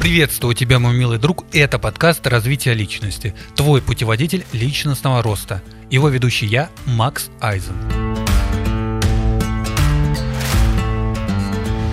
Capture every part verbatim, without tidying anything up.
Приветствую тебя, мой милый друг. Это подкаст «Развитие личности». Твой путеводитель личностного роста. Его ведущий я, Макс Айзен.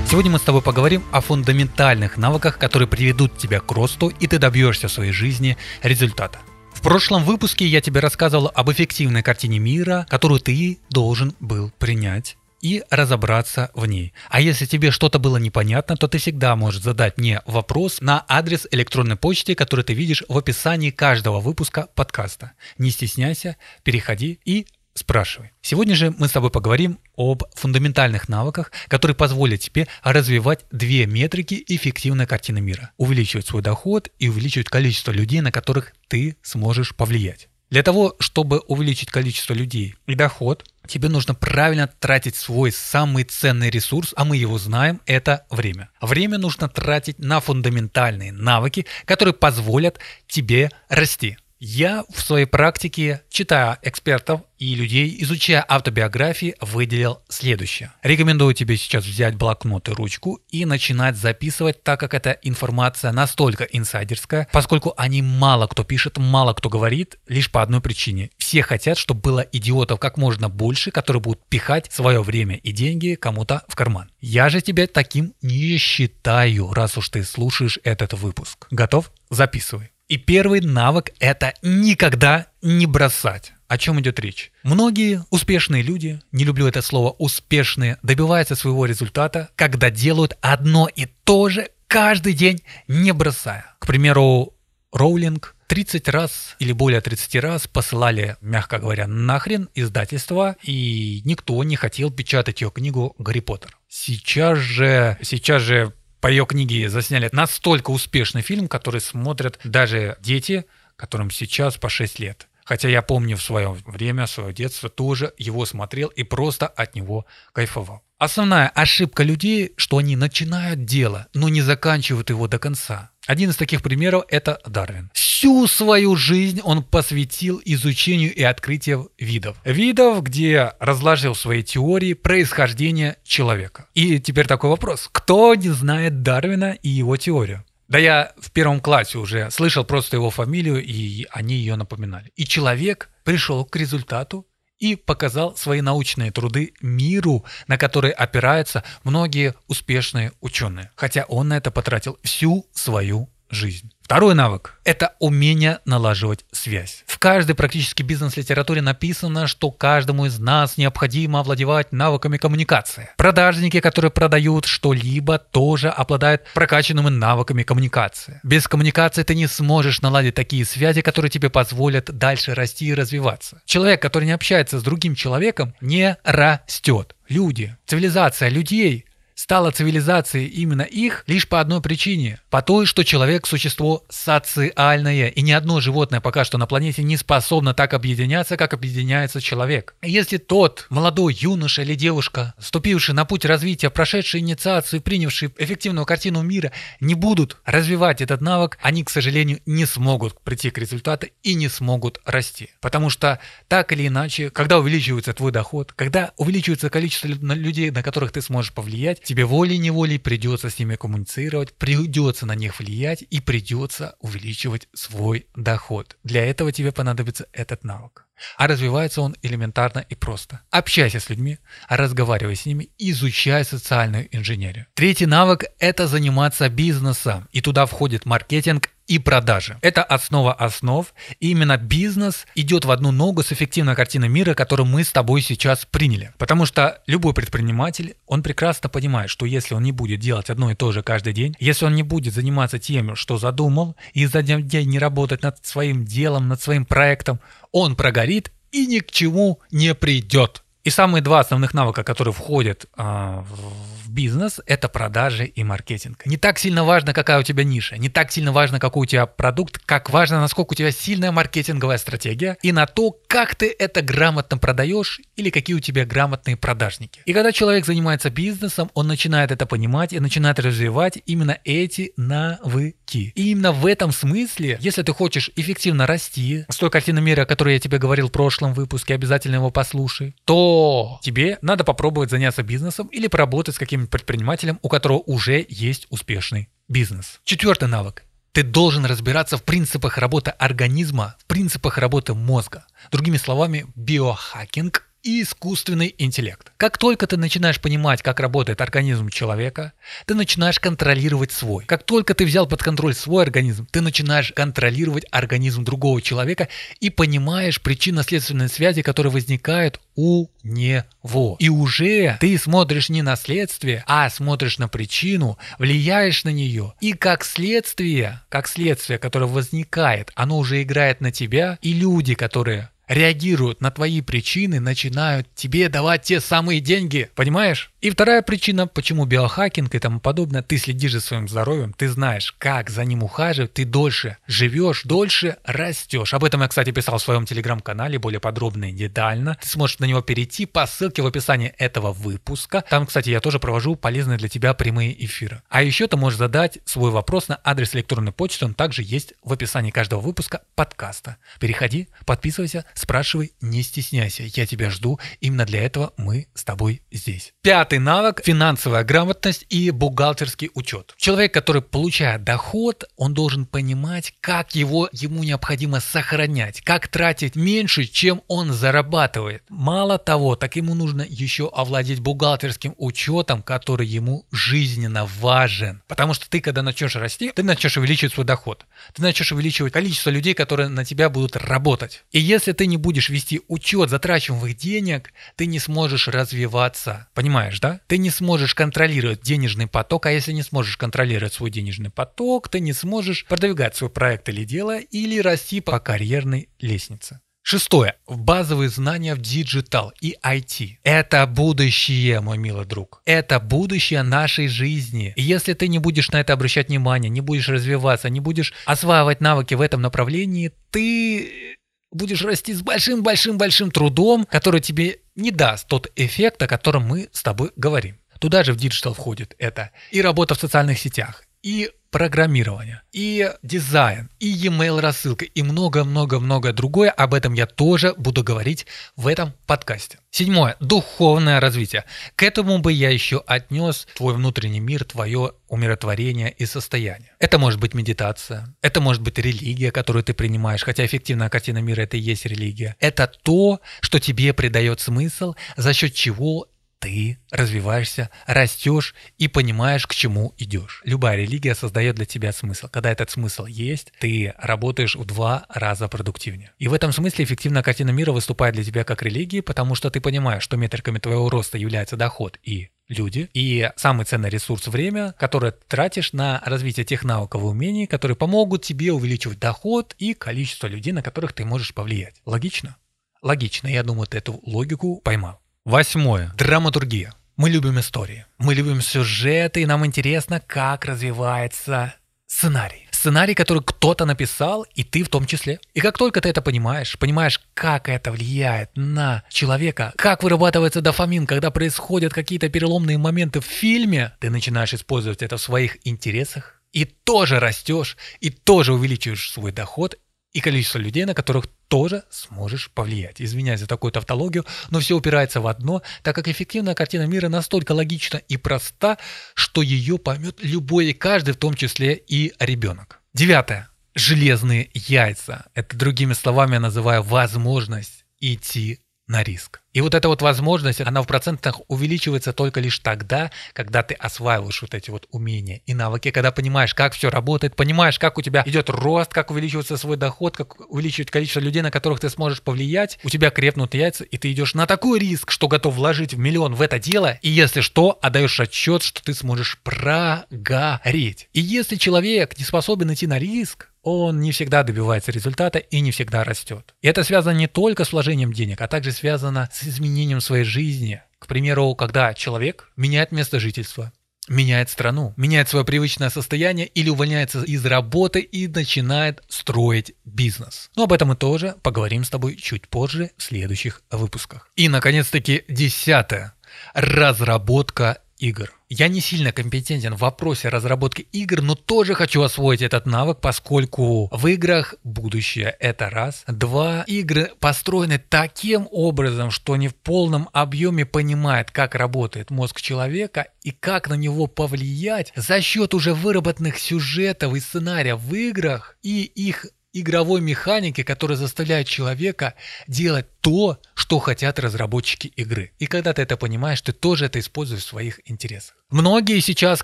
Сегодня мы с тобой поговорим о фундаментальных навыках, которые приведут тебя к росту, и ты добьешься в своей жизни результата. В прошлом выпуске я тебе рассказывал об эффективной картине мира, которую ты должен был принять и разобраться в ней. А если тебе что-то было непонятно, то ты всегда можешь задать мне вопрос на адрес электронной почты, который ты видишь в описании каждого выпуска подкаста. Не стесняйся, переходи и спрашивай. Сегодня же мы с тобой поговорим об фундаментальных навыках, которые позволят тебе развивать две метрики эффективной картины мира. Увеличивать свой доход и увеличивать количество людей, на которых ты сможешь повлиять. Для того, чтобы увеличить количество людей и доход, тебе нужно правильно тратить свой самый ценный ресурс, а мы его знаем, это время. Время нужно тратить на фундаментальные навыки, которые позволят тебе расти. Я в своей практике, читая экспертов и людей, изучая автобиографии, выделил следующее. Рекомендую тебе сейчас взять блокнот и ручку и начинать записывать, так как эта информация настолько инсайдерская, поскольку о ней мало кто пишет, мало кто говорит, лишь по одной причине. Все хотят, чтобы было идиотов как можно больше, которые будут пихать свое время и деньги кому-то в карман. Я же тебя таким не считаю, раз уж ты слушаешь этот выпуск. Готов? Записывай. И первый навык – это никогда не бросать. О чем идет речь? Многие успешные люди, не люблю это слово «успешные», добиваются своего результата, когда делают одно и то же каждый день, не бросая. К примеру, Роулинг тридцать раз или более тридцать раз посылали, мягко говоря, нахрен издательство, и никто не хотел печатать ее книгу «Гарри Поттер». Сейчас же, сейчас же... По ее книге засняли настолько успешный фильм, который смотрят даже дети, которым сейчас по шесть лет. Хотя я помню в свое время, свое детство тоже его смотрел и просто от него кайфовал. Основная ошибка людей, что они начинают дело, но не заканчивают его до конца. Один из таких примеров – это Дарвин. Всю свою жизнь он посвятил изучению и открытию видов. Видов, где разложил свои теории происхождения человека. И теперь такой вопрос. Кто не знает Дарвина и его теорию? Да я в первом классе уже слышал просто его фамилию, и они ее напоминали. И человек пришел к результату и показал свои научные труды миру, на которые опираются многие успешные ученые. Хотя он на это потратил всю свою жизнь. Второй навык – это умение налаживать связь. В каждой практически бизнес-литературе написано, что каждому из нас необходимо овладевать навыками коммуникации. Продажники, которые продают что-либо, тоже обладают прокачанными навыками коммуникации. Без коммуникации ты не сможешь наладить такие связи, которые тебе позволят дальше расти и развиваться. Человек, который не общается с другим человеком, не растет. Люди, цивилизация людей – стала цивилизацией именно их лишь по одной причине. По той, что человек – существо социальное, и ни одно животное пока что на планете не способно так объединяться, как объединяется человек. Если тот молодой юноша или девушка, вступивший на путь развития, прошедший инициацию, принявший эффективную картину мира, не будут развивать этот навык, они, к сожалению, не смогут прийти к результату и не смогут расти. Потому что так или иначе, когда увеличивается твой доход, когда увеличивается количество людей, на которых ты сможешь повлиять, тебе волей-неволей придется с ними коммуницировать, придется на них влиять и придется увеличивать свой доход. Для этого тебе понадобится этот навык. А развивается он элементарно и просто. Общайся с людьми, разговаривай с ними, изучай социальную инженерию. Третий навык – это заниматься бизнесом. И туда входит маркетинг и продажи. Это основа основ. И именно бизнес идет в одну ногу с эффективной картиной мира, которую мы с тобой сейчас приняли. Потому что любой предприниматель, он прекрасно понимает, что если он не будет делать одно и то же каждый день, если он не будет заниматься тем, что задумал, и за день не работать над своим делом, над своим проектом, он прогорит и ни к чему не придет. И самые два основных навыка, которые входят а, в бизнес, это продажи и маркетинг. Не так сильно важно, какая у тебя ниша, не так сильно важно, какой у тебя продукт, как важно, насколько у тебя сильная маркетинговая стратегия и на то, как ты это грамотно продаешь или какие у тебя грамотные продажники. И когда человек занимается бизнесом, он начинает это понимать и начинает развивать именно эти навыки. И именно в этом смысле, если ты хочешь эффективно расти, с той картины мира, о которой я тебе говорил в прошлом выпуске, обязательно его послушай, то тебе надо попробовать заняться бизнесом или поработать с каким-нибудь предпринимателем, у которого уже есть успешный бизнес. Четвертый навык. Ты должен разбираться в принципах работы организма, в принципах работы мозга. Другими словами, биохакинг и искусственный интеллект. Как только ты начинаешь понимать, как работает организм человека, ты начинаешь контролировать свой. Как только ты взял под контроль свой организм, ты начинаешь контролировать организм другого человека и понимаешь причинно-следственные связи, которые возникают у него. И уже ты смотришь не на следствие, а смотришь на причину, влияешь на нее. И как следствие, как следствие, которое возникает, оно уже играет на тебя, и люди, которые реагируют на твои причины, начинают тебе давать те самые деньги, понимаешь? И вторая причина, почему биохакинг и тому подобное, ты следишь за своим здоровьем, ты знаешь, как за ним ухаживать, ты дольше живешь, дольше растешь. Об этом я, кстати, писал в своем телеграм-канале более подробно и детально. Ты сможешь на него перейти по ссылке в описании этого выпуска. Там, кстати, я тоже провожу полезные для тебя прямые эфиры. А еще ты можешь задать свой вопрос на адрес электронной почты, он также есть в описании каждого выпуска подкаста. Переходи, подписывайся, спрашивай, не стесняйся, я тебя жду, именно для этого мы с тобой здесь. Пятый навык – финансовая грамотность и бухгалтерский учет. Человек, который получает доход, он должен понимать, как его ему необходимо сохранять, как тратить меньше, чем он зарабатывает. Мало того, так ему нужно еще овладеть бухгалтерским учетом, который ему жизненно важен. Потому что ты, когда начнешь расти, ты начнешь увеличивать свой доход, ты начнешь увеличивать количество людей, которые на тебя будут работать. И если ты не будешь вести учет затрачиваемых денег, ты не сможешь развиваться. Понимаешь, да? Ты не сможешь контролировать денежный поток, а если не сможешь контролировать свой денежный поток, ты не сможешь продвигать свой проект или дело, или расти по карьерной лестнице. Шестое. Базовые знания в диджитал и ай ти. Это будущее, мой милый друг. Это будущее нашей жизни. И если ты не будешь на это обращать внимание, не будешь развиваться, не будешь осваивать навыки в этом направлении, ты будешь расти с большим-большим-большим трудом, который тебе не даст тот эффект, о котором мы с тобой говорим. Туда же в диджитал входит это и работа в социальных сетях, и программирование, и дизайн, и e-mail рассылка, и много-много-много другое. Об этом я тоже буду говорить в этом подкасте. Седьмое. Духовное развитие. К этому бы я еще отнес твой внутренний мир, твое умиротворение и состояние. Это может быть медитация, это может быть религия, которую ты принимаешь, хотя эффективная картина мира — это и есть религия. Это то, что тебе придает смысл, за счет чего ты развиваешься, растешь и понимаешь, к чему идешь. Любая религия создает для тебя смысл. Когда этот смысл есть, ты работаешь в два раза продуктивнее. И в этом смысле эффективная картина мира выступает для тебя как религия, потому что ты понимаешь, что метриками твоего роста является доход и люди. И самый ценный ресурс — время, которое ты тратишь на развитие тех навыков и умений, которые помогут тебе увеличивать доход и количество людей, на которых ты можешь повлиять. Логично? Логично. Я думаю, ты эту логику поймал. Восьмое. Драматургия. Мы любим истории, мы любим сюжеты, и нам интересно, как развивается сценарий. Сценарий, который кто-то написал, и ты в том числе. И как только ты это понимаешь, понимаешь, как это влияет на человека, как вырабатывается дофамин, когда происходят какие-то переломные моменты в фильме, ты начинаешь использовать это в своих интересах, и тоже растешь, и тоже увеличиваешь свой доход и количество людей, на которых тоже сможешь повлиять. Извиняюсь за такую тавтологию, но все упирается в одно, так как эффективная картина мира настолько логична и проста, что ее поймет любой и каждый, в том числе и ребенок. Девятое. Железные яйца. Это, другими словами, я называю возможность идти на риск. И вот эта вот возможность, она в процентах увеличивается только лишь тогда, когда ты осваиваешь вот эти вот умения и навыки, когда понимаешь, как все работает, понимаешь, как у тебя идет рост, как увеличивается свой доход, как увеличивает количество людей, на которых ты сможешь повлиять, у тебя крепнут яйца, и ты идешь на такой риск, что готов вложить в миллион в это дело, и если что, отдаешь отчет, что ты сможешь прогореть. И если человек не способен идти на риск, он не всегда добивается результата и не всегда растет. И это связано не только с вложением денег, а также связано с изменением своей жизни. К примеру, когда человек меняет место жительства, меняет страну, меняет свое привычное состояние или увольняется из работы и начинает строить бизнес. Но об этом мы тоже поговорим с тобой чуть позже в следующих выпусках. И, наконец-таки, десятое. Разработка игр. Я не сильно компетентен в вопросе разработки игр, но тоже хочу освоить этот навык, поскольку в играх будущее — это раз. Два, игры построены таким образом, что не в полном объеме понимает, как работает мозг человека и как на него повлиять за счет уже выработанных сюжетов и сценариев в играх и их игровой механики, которая заставляет человека делать то, что хотят разработчики игры. И когда ты это понимаешь, ты тоже это используешь в своих интересах. Многие сейчас,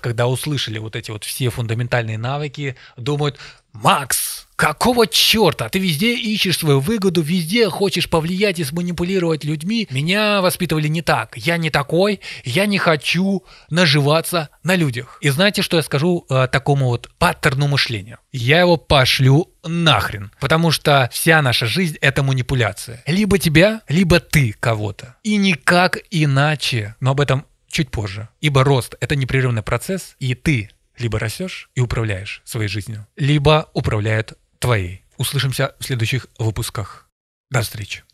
когда услышали вот эти вот все фундаментальные навыки, думают: «Макс, какого черта? Ты везде ищешь свою выгоду, везде хочешь повлиять и сманипулировать людьми. Меня воспитывали не так. Я не такой. Я не хочу наживаться на людях». И знаете, что я скажу э, такому вот паттерну мышления? Я его пошлю нахрен. Потому что вся наша жизнь — это манипуляция. Либо тебя, либо ты кого-то. И никак иначе. Но об этом чуть позже. Ибо рост — это непрерывный процесс, и ты либо растешь и управляешь своей жизнью, либо управляют твоей. Услышимся в следующих выпусках. До встречи.